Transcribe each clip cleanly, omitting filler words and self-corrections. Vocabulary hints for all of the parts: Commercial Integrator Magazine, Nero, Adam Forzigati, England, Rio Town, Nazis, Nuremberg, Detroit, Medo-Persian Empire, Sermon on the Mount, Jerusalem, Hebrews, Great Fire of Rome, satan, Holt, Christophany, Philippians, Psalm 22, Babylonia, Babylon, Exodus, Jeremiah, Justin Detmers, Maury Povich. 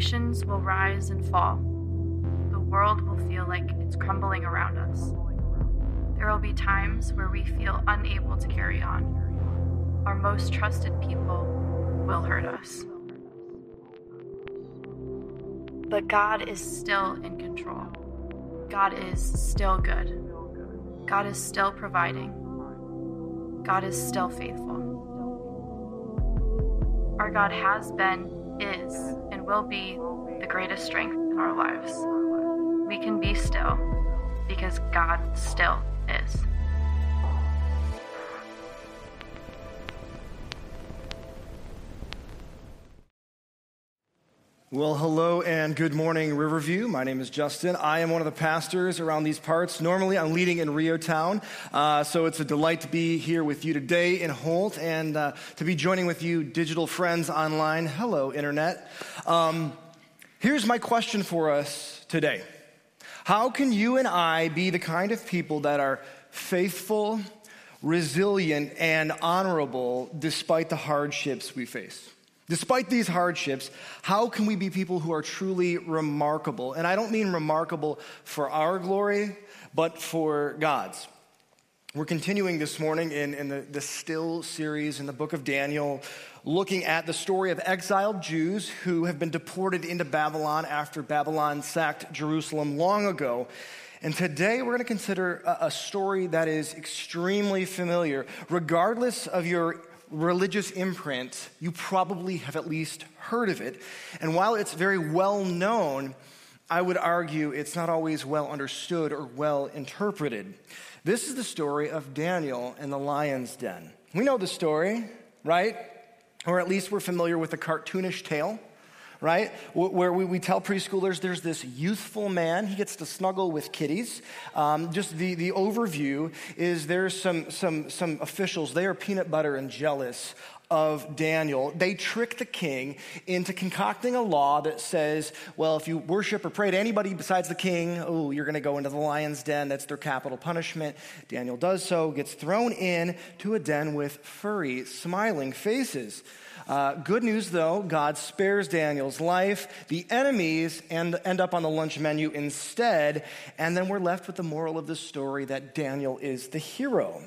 nations will rise and fall. The world will feel like it's crumbling around us. There will be times where we feel unable to carry on. Our most trusted people will hurt us. But God is still in control. God is still good. God is still providing. God is still faithful. Our God has been, is, and will be the greatest strength in our lives. We can be still because God still is. Well, hello and good morning, Riverview. My name is Justin. I am one of the pastors around these parts. Normally, I'm leading in Rio Town, so it's a delight to be here with you today in Holt and to be joining with you digital friends online. Hello, Internet. Here's my question for us today. How can you and I be the kind of people that are faithful, resilient, and honorable despite the hardships we face? Despite these hardships, how can we be people who are truly remarkable? And I don't mean remarkable for our glory, but for God's. We're continuing this morning in the Still series in the book of Daniel, looking at the story of exiled Jews who have been deported into Babylon after Babylon sacked Jerusalem long ago. And today we're going to consider a story that is extremely familiar, regardless of your religious imprint. You probably have at least heard of it. And while it's very well known, I would argue it's not always well understood or well interpreted. This is the story of Daniel and the lion's den. We know the story, right? Or at least we're familiar with the cartoonish tale, right? Where we tell preschoolers there's this youthful man. He gets to snuggle with kitties. Just the overview is there's some officials. They are peanut butter and jealous of Daniel. They trick the king into concocting a law that says, well, if you worship or pray to anybody besides the king, oh, you're going to go into the lion's den. That's their capital punishment. Daniel does so, gets thrown in to a den with furry, smiling faces. Good news, though, God spares Daniel's life. The enemies end up on the lunch menu instead, and then we're left with the moral of the story that Daniel is the hero.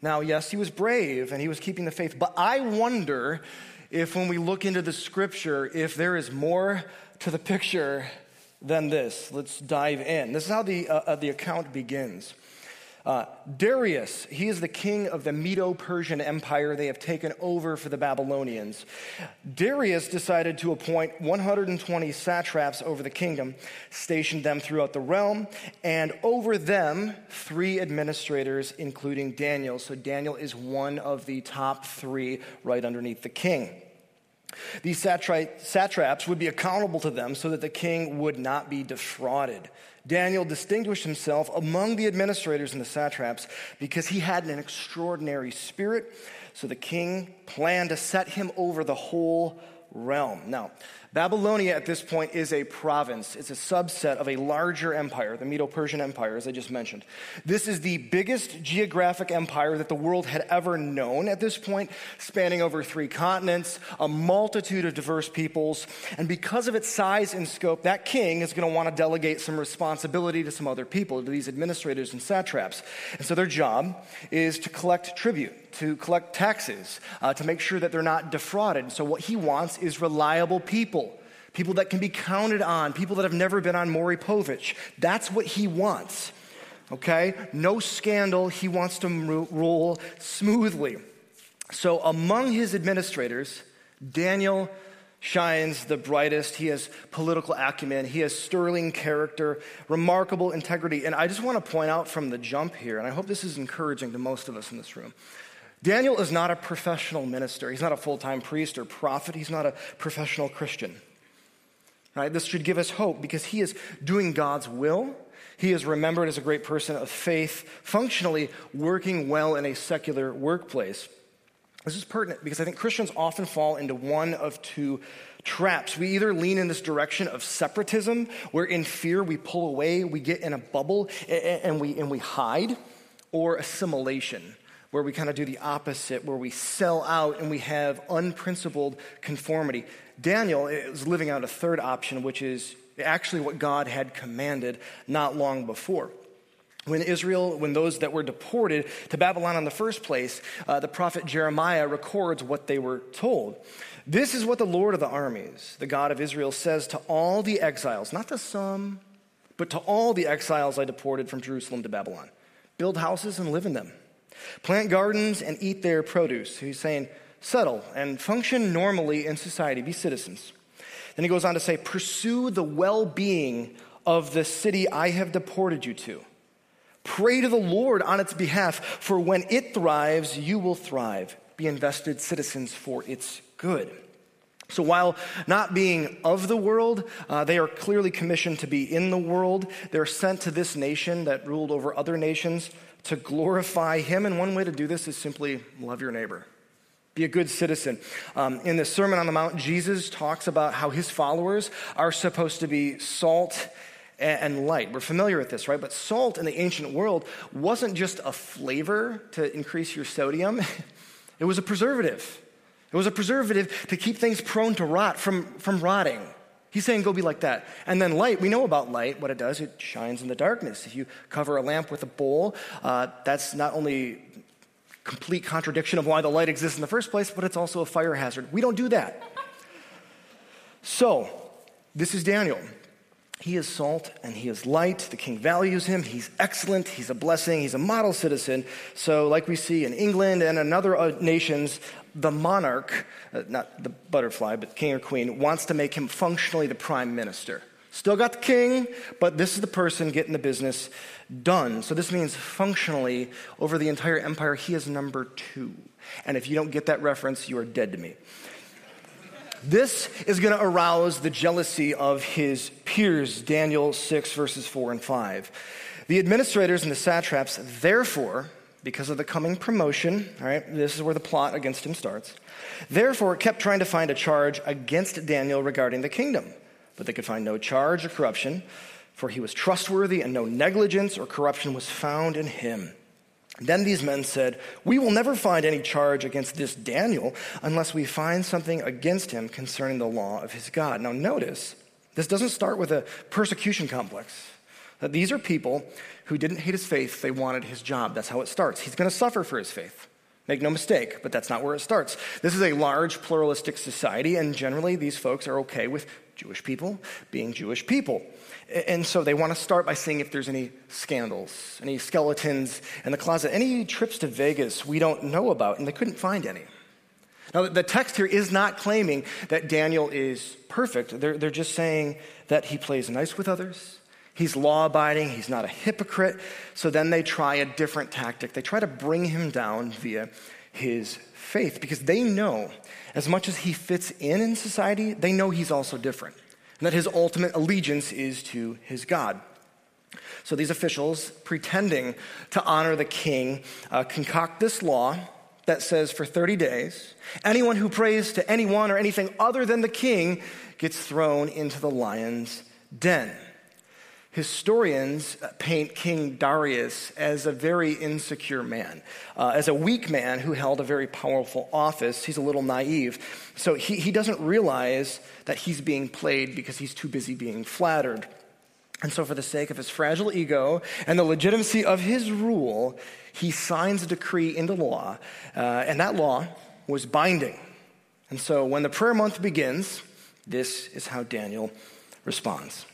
Now, yes, he was brave and he was keeping the faith, but I wonder if when we look into the scripture, if there is more to the picture than this. Let's dive in. This is how the account begins. Darius, he is the king of the Medo-Persian Empire. They have taken over for the Babylonians. Darius decided to appoint 120 satraps over the kingdom, stationed them throughout the realm, and over them, 3 administrators, including Daniel. So Daniel is one of the top 3 right underneath the king. These satraps would be accountable to them so that the king would not be defrauded. Daniel distinguished himself among the administrators and the satraps because he had an extraordinary spirit, so the king planned to set him over the whole realm. Now, Babylonia at this point is a province. It's a subset of a larger empire, the Medo-Persian Empire, as I just mentioned. This is the biggest geographic empire that the world had ever known at this point, spanning over 3 continents, a multitude of diverse peoples. And because of its size and scope, that king is going to want to delegate some responsibility to some other people, to these administrators and satraps. And so their job is to collect tribute, to collect taxes, to make sure that they're not defrauded. So what he wants is reliable people that can be counted on, people that have never been on Maury Povich. That's what he wants, okay? No scandal. He wants to rule smoothly. So among his administrators, Daniel shines the brightest. He has political acumen. He has sterling character, remarkable integrity. And I just want to point out from the jump here, and I hope this is encouraging to most of us in this room, Daniel is not a professional minister. He's not a full-time priest or prophet. He's not a professional Christian. Right? This should give us hope because he is doing God's will. He is remembered as a great person of faith, functionally working well in a secular workplace. This is pertinent because I think Christians often fall into one of 2 traps. We either lean in this direction of separatism, where in fear we pull away, we get in a bubble, and we hide, or assimilation, where we kind of do the opposite, where we sell out and we have unprincipled conformity. Daniel is living out a third option, which is actually what God had commanded not long before. When those that were deported to Babylon in the first place, the prophet Jeremiah records what they were told. This is what the Lord of the armies, the God of Israel, says to all the exiles, not to some, but to all the exiles I deported from Jerusalem to Babylon. Build houses and live in them. Plant gardens and eat their produce. He's saying, settle and function normally in society. Be citizens. Then he goes on to say, pursue the well-being of the city I have deported you to. Pray to the Lord on its behalf, for when it thrives, you will thrive. Be invested citizens for its good. So while not being of the world, they are clearly commissioned to be in the world. They're sent to this nation that ruled over other nations to glorify him. And one way to do this is simply love your neighbor. Be a good citizen. In the Sermon on the Mount, Jesus talks about how his followers are supposed to be salt and light. We're familiar with this, right? But salt in the ancient world wasn't just a flavor to increase your sodium. It was a preservative. It was a preservative to keep things prone to rot from rotting. He's saying go be like that. And then light, we know about light, what it does, it shines in the darkness. If you cover a lamp with a bowl, that's not only complete contradiction of why the light exists in the first place, but it's also a fire hazard. We don't do that. So, this is Daniel. He is salt and he is light. The king values him. He's excellent. He's a blessing. He's a model citizen. So like we see in England and in other nations, the monarch, not the butterfly, but king or queen, wants to make him functionally the prime minister. Still got the king, but this is the person getting the business done. So this means functionally over the entire empire, he is number two. And if you don't get that reference, you are dead to me. This is going to arouse the jealousy of his peers, Daniel 6, verses 4 and 5. The administrators and the satraps, therefore, because of the coming promotion, all right, this is where the plot against him starts, therefore kept trying to find a charge against Daniel regarding the kingdom, but they could find no charge or corruption, for he was trustworthy and no negligence or corruption was found in him. Then these men said, we will never find any charge against this Daniel unless we find something against him concerning the law of his God. Now notice, this doesn't start with a persecution complex. These are people who didn't hate his faith, they wanted his job. That's how it starts. He's going to suffer for his faith. Make no mistake, but that's not where it starts. This is a large pluralistic society, and generally these folks are okay with Jewish people being Jewish people. And so they want to start by seeing if there's any scandals, any skeletons in the closet, any trips to Vegas we don't know about, and they couldn't find any. Now, the text here is not claiming that Daniel is perfect. They're just saying that he plays nice with others. He's law-abiding. He's not a hypocrite. So then they try a different tactic. They try to bring him down via his faith because they know as much as he fits in society, they know he's also different and that his ultimate allegiance is to his God. So these officials, pretending to honor the king, concoct this law that says for 30 days, anyone who prays to anyone or anything other than the king gets thrown into the lion's den. Historians paint King Darius as a very insecure man, as a weak man who held a very powerful office. He's a little naive. So he doesn't realize that he's being played because he's too busy being flattered. And so for the sake of his fragile ego and the legitimacy of his rule, he signs a decree into law, and that law was binding. And so when the prayer month begins, this is how Daniel responds.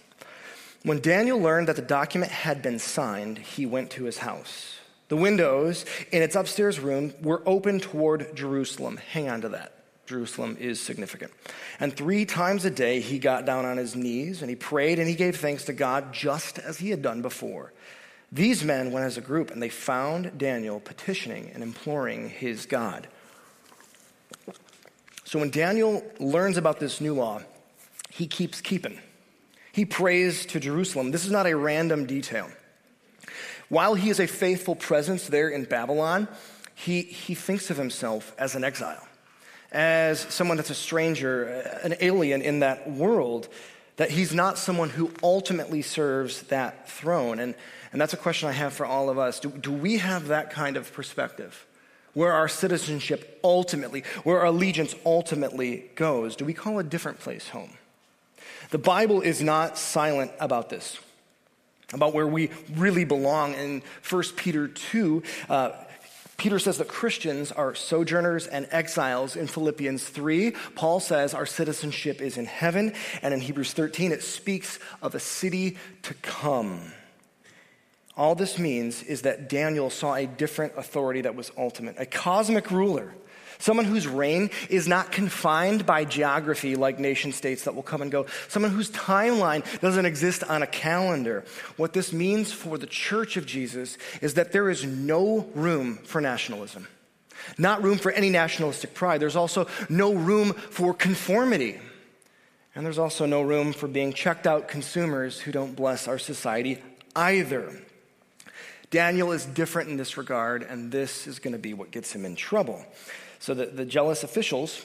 When Daniel learned that the document had been signed, he went to his house. The windows in its upstairs room were open toward Jerusalem. Hang on to that. Jerusalem is significant. And 3 times a day, he got down on his knees and he prayed and he gave thanks to God just as he had done before. These men went as a group and they found Daniel petitioning and imploring his God. So when Daniel learns about this new law, he keeps keeping. He prays to Jerusalem. This is not a random detail. While he is a faithful presence there in Babylon, he thinks of himself as an exile, as someone that's a stranger, an alien in that world, that he's not someone who ultimately serves that throne. And that's a question I have for all of us. Do we have that kind of perspective? where our citizenship ultimately, where our allegiance ultimately goes? Do we call a different place home? The Bible is not silent about this, about where we really belong. In 1 Peter 2, Peter says that Christians are sojourners and exiles. In Philippians 3, Paul says our citizenship is in heaven. And in Hebrews 13, it speaks of a city to come. All this means is that Daniel saw a different authority that was ultimate, a cosmic ruler, someone whose reign is not confined by geography like nation states that will come and go, someone whose timeline doesn't exist on a calendar. What this means for the church of Jesus is that there is no room for nationalism, not room for any nationalistic pride. There's also no room for conformity. And there's also no room for being checked out consumers who don't bless our society either. Daniel is different in this regard, and this is going to be what gets him in trouble. So the jealous officials,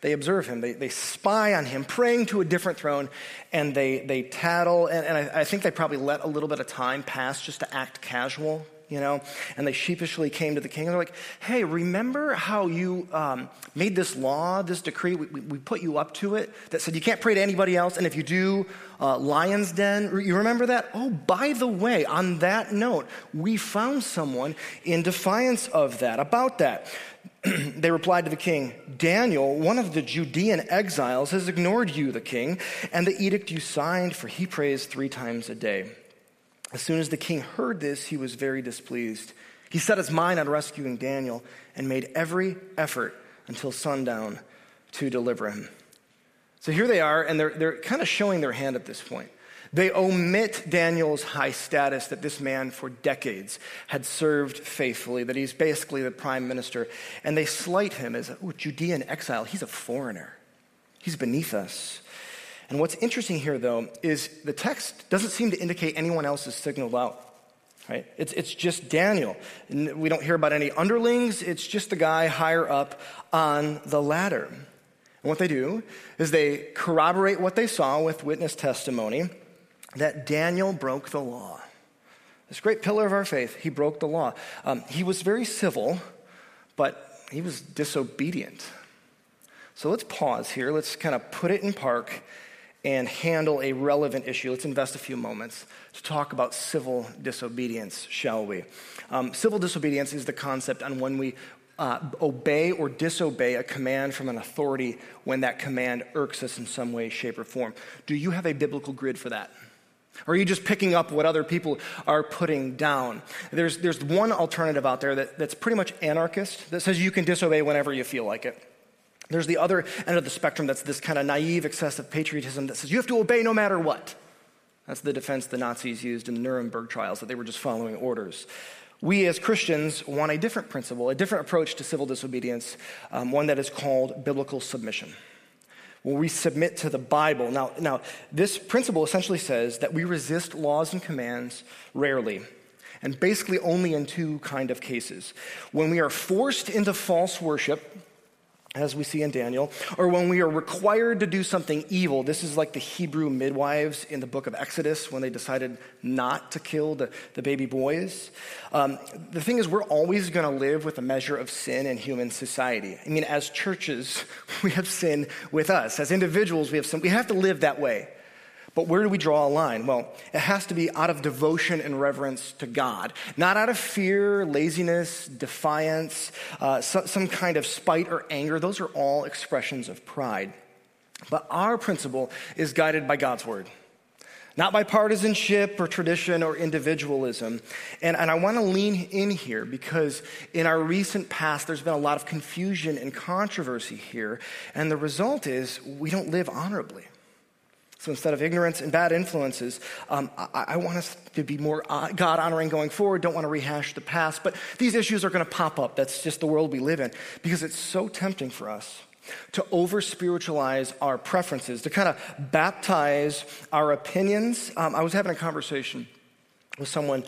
they observe him. They spy on him, praying to a different throne, and they tattle. And I think they probably let a little bit of time pass just to act casual, you know. And they sheepishly came to the king. And they're like, hey, remember how you made this law, this decree? We put you up to it that said you can't pray to anybody else. And if you do, lion's den, you remember that? Oh, by the way, on that note, we found someone in defiance of that, about that. They replied to the king, Daniel, one of the Judean exiles, has ignored you, the king, and the edict you signed, for he prays 3 times a day. As soon as the king heard this, he was very displeased. He set his mind on rescuing Daniel and made every effort until sundown to deliver him. So here they are, and they're kind of showing their hand at this point. They omit Daniel's high status, that this man for decades had served faithfully, that he's basically the prime minister, and they slight him as a Judean exile. He's a foreigner. He's beneath us. And what's interesting here, though, is the text doesn't seem to indicate anyone else is signaled out. Right? It's just Daniel. We don't hear about any underlings. It's just the guy higher up on the ladder. And what they do is they corroborate what they saw with witness testimony, that Daniel broke the law. This great pillar of our faith, he broke the law. He was very civil, but he was disobedient. So let's pause here. Let's kind of put it in park and handle a relevant issue. Let's invest a few moments to talk about civil disobedience, shall we? Civil disobedience is the concept on when we obey or disobey a command from an authority when that command irks us in some way, shape, or form. Do you have a biblical grid for that? Or are you just picking up what other people are putting down? There's one alternative out there that's pretty much anarchist, that says you can disobey whenever you feel like it. There's the other end of the spectrum that's this kind of naive, excessive patriotism that says you have to obey no matter what. That's the defense the Nazis used in the Nuremberg trials, that they were just following orders. We as Christians want a different principle, a different approach to civil disobedience, one that is called biblical submission. When we submit to the Bible. Now, this principle essentially says that we resist laws and commands rarely, and basically only in 2 kind of cases. When we are forced into false worship, as we see in Daniel, or when we are required to do something evil. This is like the Hebrew midwives in the book of Exodus when they decided not to kill the baby boys. The thing is, we're always going to live with a measure of sin in human society. I mean, as churches, we have sin with us. As individuals, we have sin. We have to live that way. But where do we draw a line? Well, it has to be out of devotion and reverence to God, not out of fear, laziness, defiance, some kind of spite or anger. Those are all expressions of pride. But our principle is guided by God's word, not by partisanship or tradition or individualism. And I want to lean in here because in our recent past, there's been a lot of confusion and controversy here. And the result is we don't live honorably. So instead of ignorance and bad influences, I want us to be more God-honoring going forward. Don't want to rehash the past. But these issues are going to pop up. That's just the world we live in, because it's so tempting for us to over-spiritualize our preferences, to kind of baptize our opinions. I was having a conversation with someone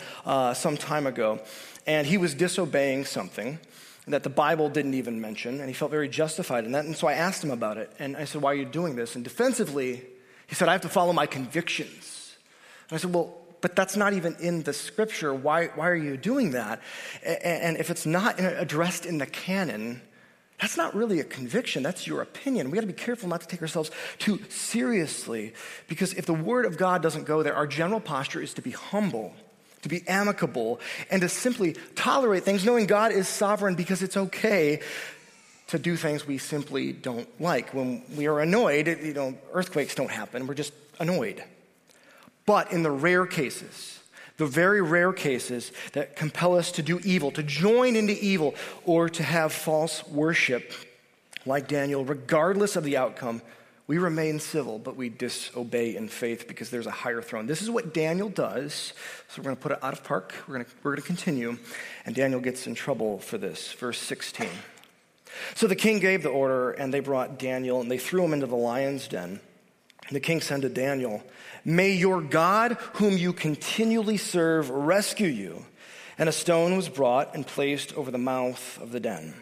some time ago, and he was disobeying something that the Bible didn't even mention, and he felt very justified in that. And so I asked him about it, and I said, why are you doing this? And defensively, he said, I have to follow my convictions. And I said, well, but that's not even in the scripture. Why are you doing that? And if it's not addressed in the canon, that's not really a conviction. That's your opinion. We got to be careful not to take ourselves too seriously, because if the word of God doesn't go there, our general posture is to be humble, to be amicable, and to simply tolerate things, knowing God is sovereign, because it's okay to do things we simply don't like. When we are annoyed, earthquakes don't happen. We're just annoyed. But in the rare cases, the very rare cases that compel us to do evil, to join into evil, or to have false worship, like Daniel, regardless of the outcome, we remain civil, but we disobey in faith because there's a higher throne. This is what Daniel does. So we're going to put it out of park. We're going to continue. And Daniel gets in trouble for this. Verse 16. So the king gave the order, and they brought Daniel, and they threw him into the lion's den. And the king said to Daniel, "May your God, whom you continually serve, rescue you." And a stone was brought and placed over the mouth of the den.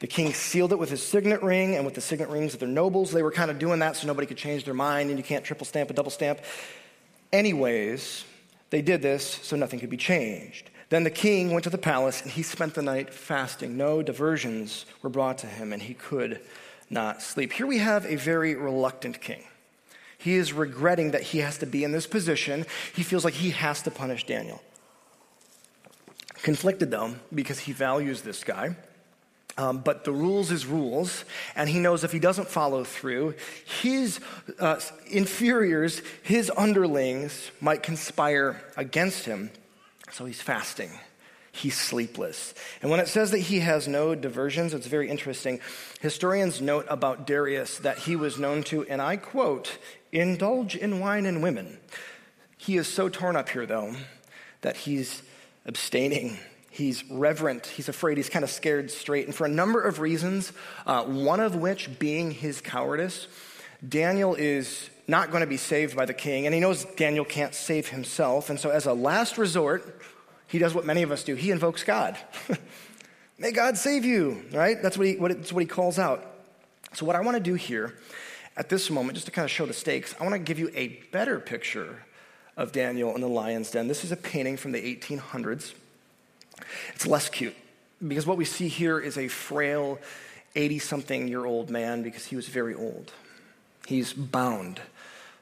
The king sealed it with his signet ring and with the signet rings of their nobles. They were kind of doing that so nobody could change their mind, and you can't triple stamp a double stamp. Anyways, they did this so nothing could be changed. Then the king went to the palace, and he spent the night fasting. No diversions were brought to him, and he could not sleep. Here we have a very reluctant king. He is regretting that he has to be in this position. He feels like he has to punish Daniel. Conflicted, though, because he values this guy. But the rules is rules, and he knows if he doesn't follow through, his inferiors, his underlings, might conspire against him. So he's fasting. He's sleepless. And when it says that he has no diversions, it's very interesting. Historians note about Darius that he was known to, and I quote, "indulge in wine and women." He is so torn up here, though, that he's abstaining. He's reverent. He's afraid. He's kind of scared straight. And for a number of reasons, one of which being his cowardice, Daniel is not going to be saved by the king, and he knows Daniel can't save himself, and so as a last resort, he does what many of us do. He invokes God. May God save you, right? That's what he calls out. So what I want to do here at this moment, just to kind of show the stakes, I want to give you a better picture of Daniel in the lion's den. This is a painting from the 1800s. It's less cute, because what we see here is a frail 80-something-year-old man, because he was very old. He's bound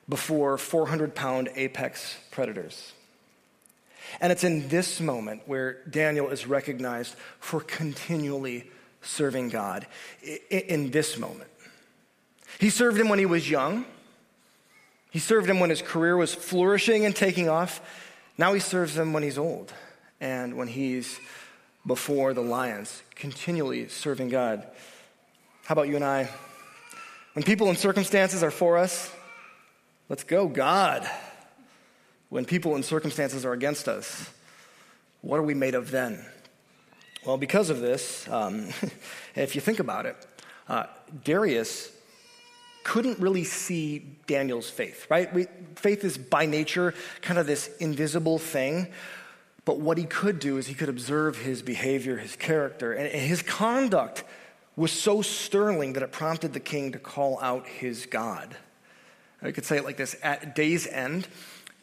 before 400-pound apex predators. And it's in this moment where Daniel is recognized for continually serving God. In this moment, he served him when he was young. He served him when his career was flourishing and taking off. Now he serves him when he's old and when he's before the lions, continually serving God. How about you and I? When people and circumstances are for us, let's go, God. When people and circumstances are against us, what are we made of then? Well, because of this, if you think about it, Darius couldn't really see Daniel's faith, right? Faith is by nature kind of this invisible thing. But what he could do is he could observe his behavior, his character, and his conduct was so sterling that it prompted the king to call out his God. I could say it like this: at day's end,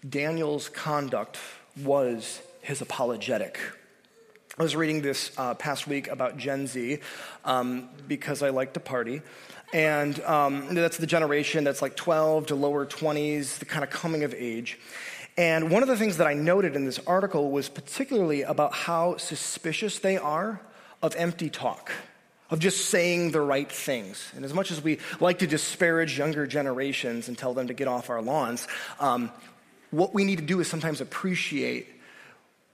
Daniel's conduct was his apologetic. I was reading this past week about Gen Z because I like to party. And that's the generation that's like 12 to lower 20s, the kind of coming of age. And one of the things that I noted in this article was particularly about how suspicious they are of empty talk, of just saying the right things. And as much as we like to disparage younger generations and tell them to get off our lawns, what we need to do is sometimes appreciate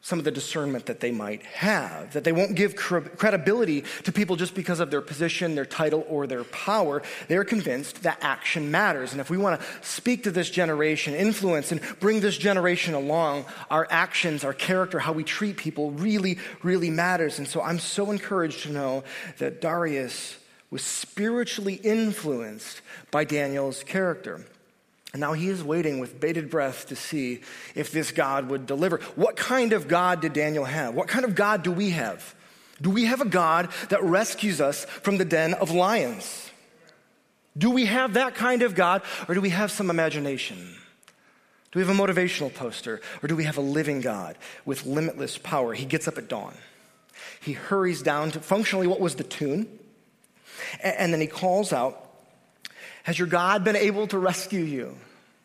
some of the discernment that they might have, that they won't give credibility to people just because of their position, their title, or their power. They're convinced that action matters. And if we want to speak to this generation, influence, and bring this generation along, our actions, our character, how we treat people really, really matters. And so I'm so encouraged to know that Darius was spiritually influenced by Daniel's character. And now he is waiting with bated breath to see if this God would deliver. What kind of God did Daniel have? What kind of God do we have? Do we have a God that rescues us from the den of lions? Do we have that kind of God, or do we have some imagination? Do we have a motivational poster, or do we have a living God with limitless power? He gets up at dawn. He hurries down to functionally what was the tomb, and then he calls out, has your God been able to rescue you?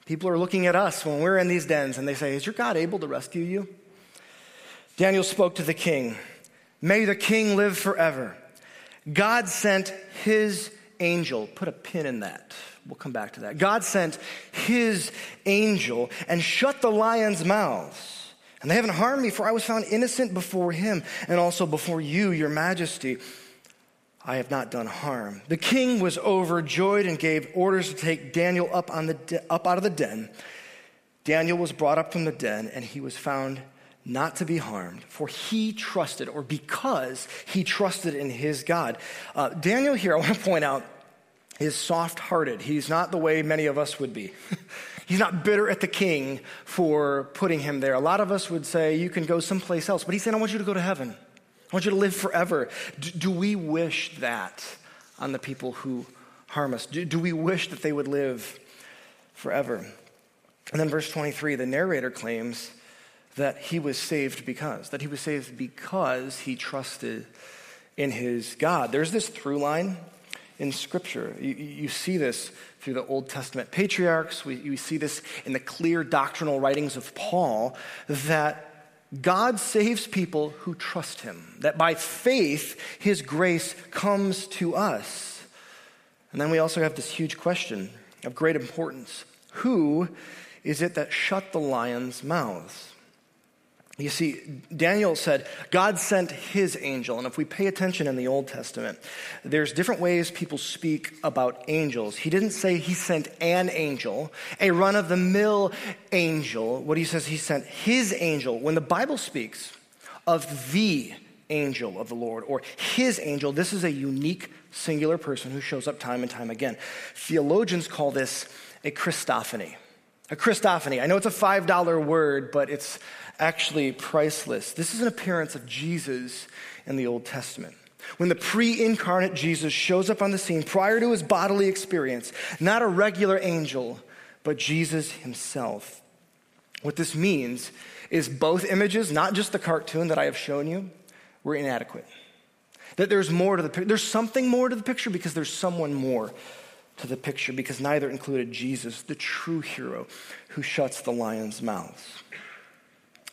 People are looking at us when we're in these dens, and they say, is your God able to rescue you? Daniel spoke to the king. May the king live forever. God sent his angel. Put a pin in that. We'll come back to that. God sent his angel and shut the lions' mouths. And they haven't harmed me, for I was found innocent before him and also before you, your majesty. I have not done harm. The king was overjoyed and gave orders to take Daniel up out of the den. Daniel was brought up from the den, and he was found not to be harmed, for he trusted, or because he trusted in his God. Daniel here, I want to point out, is soft-hearted. He's not the way many of us would be. He's not bitter at the king for putting him there. A lot of us would say, you can go someplace else. But he said, I want you to go to heaven. I want you to live forever. Do we wish that on the people who harm us? Do we wish that they would live forever? And then verse 23, the narrator claims that he was saved because he trusted in his God. There's this through line in Scripture. You see this through the Old Testament patriarchs. You see this in the clear doctrinal writings of Paul, that God saves people who trust him, that by faith, his grace comes to us. And then we also have this huge question of great importance. Who is it that shut the lions' mouths? You see, Daniel said, God sent his angel. And if we pay attention in the Old Testament, there's different ways people speak about angels. He didn't say he sent an angel, a run-of-the-mill angel. What he says, he sent his angel. When the Bible speaks of the angel of the Lord or his angel, this is a unique, singular person who shows up time and time again. Theologians call this a Christophany. A Christophany. I know it's a $5 word, but it's actually priceless. This is an appearance of Jesus in the Old Testament. When the pre-incarnate Jesus shows up on the scene prior to his bodily experience, not a regular angel, but Jesus himself. What this means is both images, not just the cartoon that I have shown you, were inadequate. That there's more to the picture. There's something more to the picture because there's someone more to the picture, because neither included Jesus, the true hero who shuts the lions' mouths.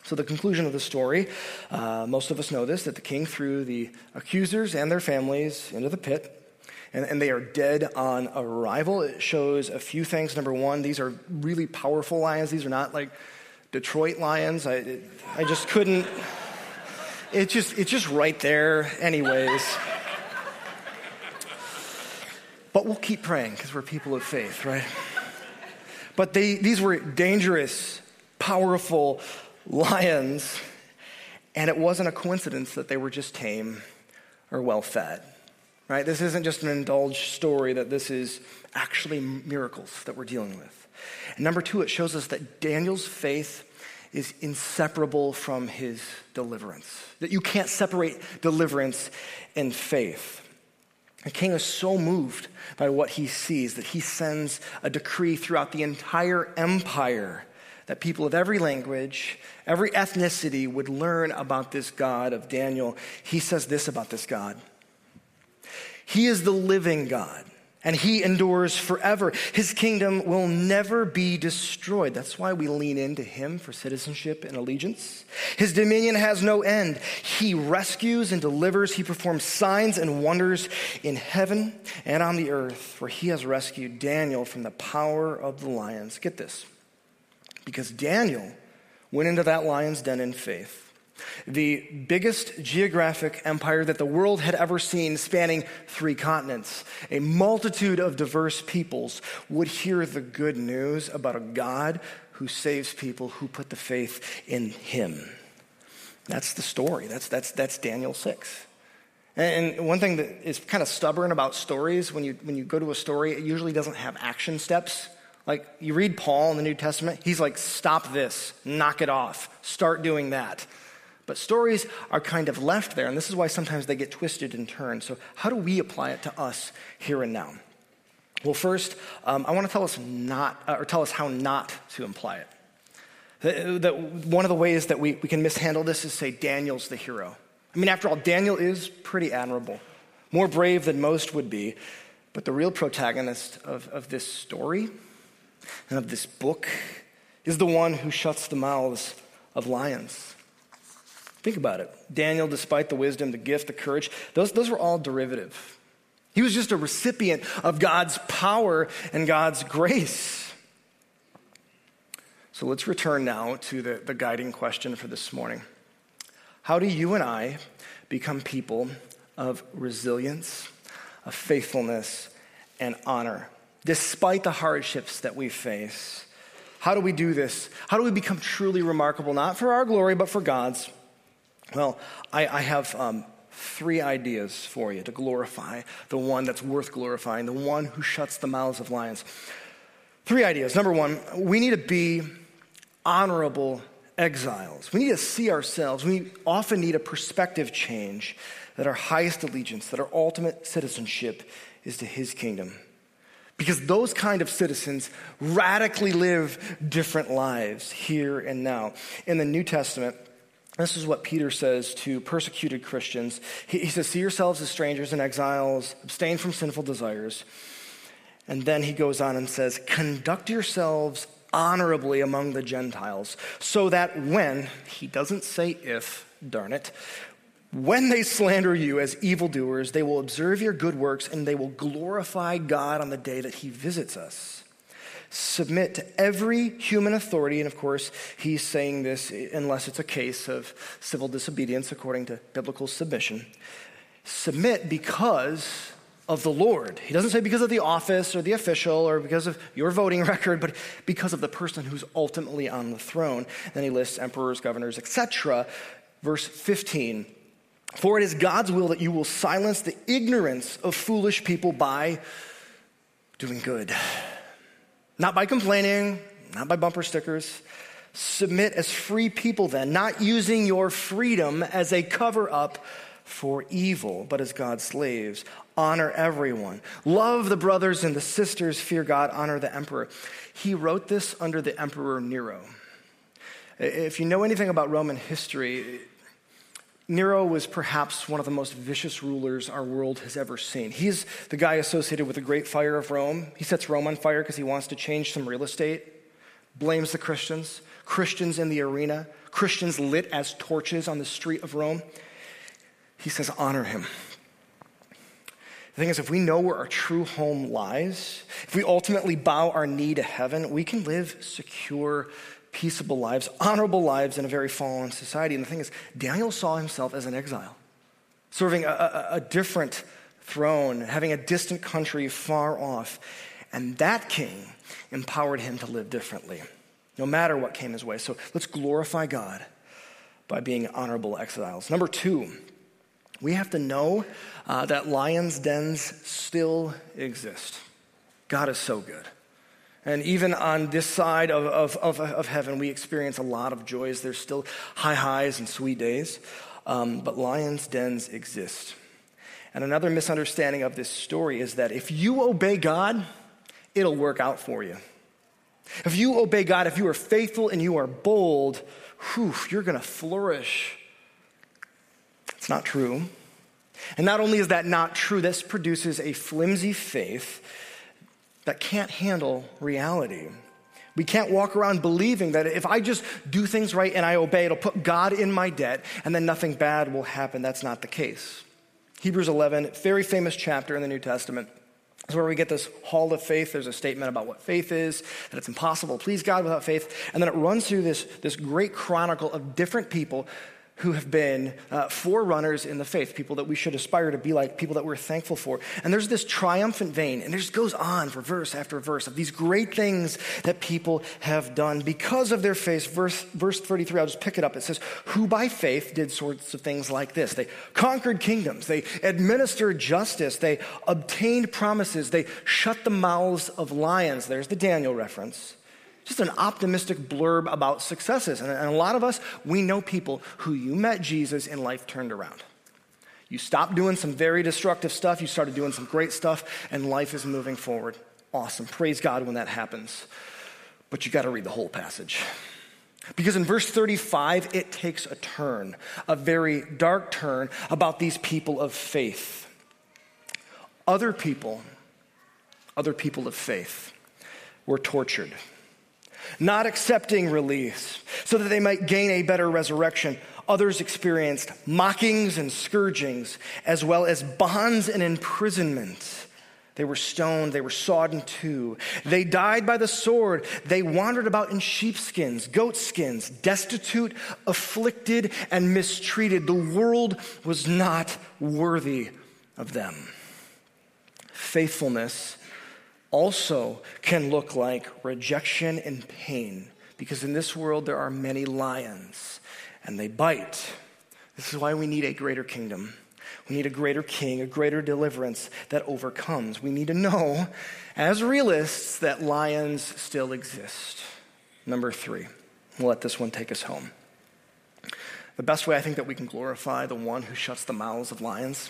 So the conclusion of the story, most of us know this, that the king threw the accusers and their families into the pit, and they are dead on arrival. It shows a few things. Number one, these are really powerful lions. These are not like Detroit lions. I just couldn't. It's just right there anyways. But we'll keep praying because we're people of faith, right? But these were dangerous, powerful lions, and it wasn't a coincidence that they were just tame or well-fed, right? This isn't just an indulged story, that this is actually miracles that we're dealing with. And number two, it shows us that Daniel's faith is inseparable from his deliverance, that you can't separate deliverance and faith. The king is so moved by what he sees that he sends a decree throughout the entire empire that people of every language, every ethnicity would learn about this God of Daniel. He says this about this God. He is the living God, and he endures forever. His kingdom will never be destroyed. That's why we lean into him for citizenship and allegiance. His dominion has no end. He rescues and delivers. He performs signs and wonders in heaven and on the earth, for he has rescued Daniel from the power of the lions. Get this, because Daniel went into that lion's den in faith. The biggest geographic empire that the world had ever seen, spanning 3 continents, a multitude of diverse peoples would hear the good news about a God who saves people who put the faith in him. That's the story. That's Daniel 6. And one thing that is kind of stubborn about stories, when you go to a story, it usually doesn't have action steps. Like, you read Paul in the New Testament, he's like, stop this, knock it off, start doing that. But stories are kind of left there, and this is why sometimes they get twisted and turned. So how do we apply it to us here and now? Well, first, I want to tell us how not to apply it. One of the ways that we can mishandle this is say Daniel's the hero. I mean, after all, Daniel is pretty admirable, more brave than most would be, but the real protagonist of this story and of this book is the one who shuts the mouths of lions. Think about it. Daniel, despite the wisdom, the gift, the courage, those were all derivative. He was just a recipient of God's power and God's grace. So let's return now to the guiding question for this morning. How do you and I become people of resilience, of faithfulness, and honor? Despite the hardships that we face, how do we do this? How do we become truly remarkable, not for our glory, but for God's? Well, I have three ideas for you to glorify the one that's worth glorifying, the one who shuts the mouths of lions. Three ideas. Number one, we need to be honorable exiles. We need to see ourselves. We often need a perspective change that our highest allegiance, that our ultimate citizenship is to his kingdom. Because those kind of citizens radically live different lives here and now. In the New Testament, this is what Peter says to persecuted Christians. He says, see yourselves as strangers and exiles, abstain from sinful desires. And then he goes on and says, conduct yourselves honorably among the Gentiles, so that when, he doesn't say if, darn it, when they slander you as evildoers, they will observe your good works and they will glorify God on the day that he visits us. Submit to every human authority, and of course, he's saying this unless it's a case of civil disobedience according to biblical submission. Submit because of the Lord. He doesn't say because of the office or the official or because of your voting record, but because of the person who's ultimately on the throne. Then he lists emperors, governors, etc. Verse 15, for it is God's will that you will silence the ignorance of foolish people by doing good. Not by complaining, not by bumper stickers. Submit as free people then, not using your freedom as a cover up for evil, but as God's slaves. Honor everyone. Love the brothers and the sisters. Fear God. Honor the emperor. He wrote this under the emperor Nero. If you know anything about Roman history, Nero was perhaps one of the most vicious rulers our world has ever seen. He's the guy associated with the Great Fire of Rome. He sets Rome on fire because he wants to change some real estate, blames the Christians, Christians in the arena, Christians lit as torches on the street of Rome. He says, honor him. The thing is, if we know where our true home lies, if we ultimately bow our knee to heaven, we can live secure, peaceable lives, honorable lives in a very fallen society. And the thing is, Daniel saw himself as an exile, serving a different throne, having a distant country far off. And that king empowered him to live differently, no matter what came his way. So let's glorify God by being honorable exiles. Number two, we have to know that lions' dens still exist. God is so good. And even on this side of heaven, we experience a lot of joys. There's still high highs and sweet days, but lions' dens exist. And another misunderstanding of this story is that if you obey God, it'll work out for you. If you obey God, if you are faithful and you are bold, you're going to flourish. It's not true. And not only is that not true, this produces a flimsy faith that can't handle reality. We can't walk around believing that if I just do things right and I obey, it'll put God in my debt and then nothing bad will happen. That's not the case. Hebrews 11, very famous chapter in the New Testament, is where we get this hall of faith. There's a statement about what faith is, that it's impossible to please God without faith. And then it runs through this great chronicle of different people who have been forerunners in the faith, people that we should aspire to be like, people that we're thankful for. And there's this triumphant vein, and it just goes on for verse after verse of these great things that people have done because of their faith. Verse 33, I'll just pick it up. It says, who by faith did sorts of things like this. They conquered kingdoms. They administered justice. They obtained promises. They shut the mouths of lions. There's the Daniel reference. Just an optimistic blurb about successes. And a lot of us, we know people who you met Jesus and life turned around. You stopped doing some very destructive stuff. You started doing some great stuff and life is moving forward. Awesome. Praise God when that happens. But you got to read the whole passage. Because in verse 35, it takes a turn, a very dark turn about these people of faith. Other people of faith were tortured, not accepting release so that they might gain a better resurrection. Others experienced mockings and scourgings, as well as bonds and imprisonment. They were stoned. They were sawed in two. They died by the sword. They wandered about in sheepskins, goatskins, destitute, afflicted, and mistreated. The world was not worthy of them. Faithfulness also can look like rejection and pain, because in this world there are many lions, and they bite. This is why we need a greater kingdom. We need a greater king, a greater deliverance that overcomes. We need to know, as realists, that lions still exist. Number three, we'll let this one take us home. The best way I think that we can glorify the one who shuts the mouths of lions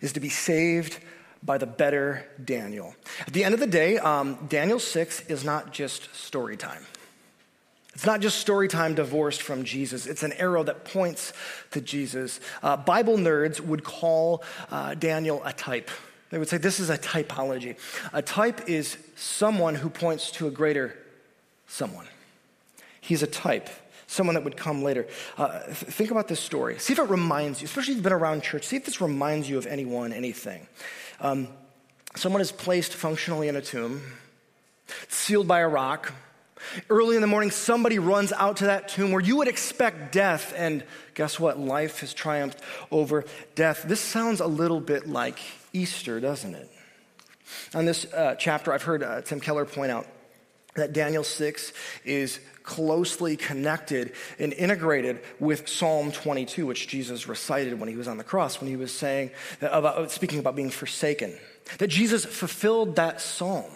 is to be saved by the better Daniel. At the end of the day, Daniel 6 is not just story time. It's not just story time divorced from Jesus. It's an arrow that points to Jesus. Bible nerds would call Daniel a type. They would say this is a typology. A type is someone who points to a greater someone. He's a type, someone that would come later. Think about this story. See if it reminds you, especially if you've been around church, see if this reminds you of anyone, anything. Someone is placed functionally in a tomb, sealed by a rock. Early in the morning, somebody runs out to that tomb where you would expect death, and guess what? Life has triumphed over death. This sounds a little bit like Easter, doesn't it? On this chapter, I've heard Tim Keller point out that Daniel 6 is closely connected and integrated with Psalm 22, which Jesus recited when he was on the cross, when he was saying speaking about being forsaken, that Jesus fulfilled that psalm.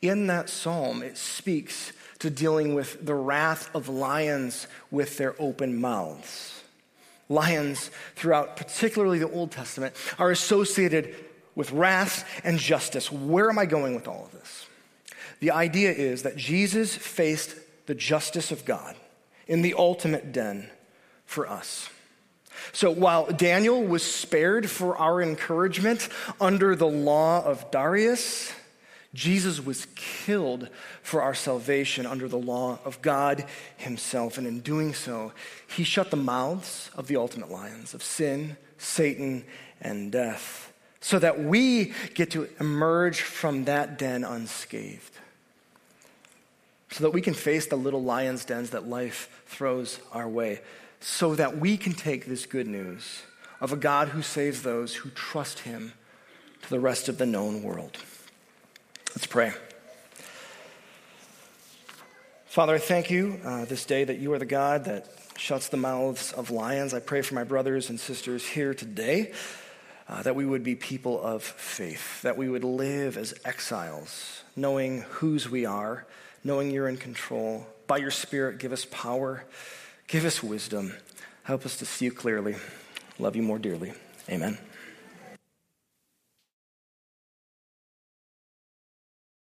In that psalm, it speaks to dealing with the wrath of lions with their open mouths. Lions throughout, particularly the Old Testament, are associated with wrath and justice. Where am I going with all of this? The idea is that Jesus faced the justice of God in the ultimate den for us. So while Daniel was spared for our encouragement under the law of Darius, Jesus was killed for our salvation under the law of God himself. And in doing so, he shut the mouths of the ultimate lions of sin, Satan, and death, so that we get to emerge from that den unscathed, so that we can face the little lion's dens that life throws our way, so that we can take this good news of a God who saves those who trust him to the rest of the known world. Let's pray. Father, I thank you this day that you are the God that shuts the mouths of lions. I pray for my brothers and sisters here today that we would be people of faith, that we would live as exiles, knowing whose we are, knowing you're in control. By your Spirit, give us power, give us wisdom. Help us to see you clearly. Love you more dearly. Amen.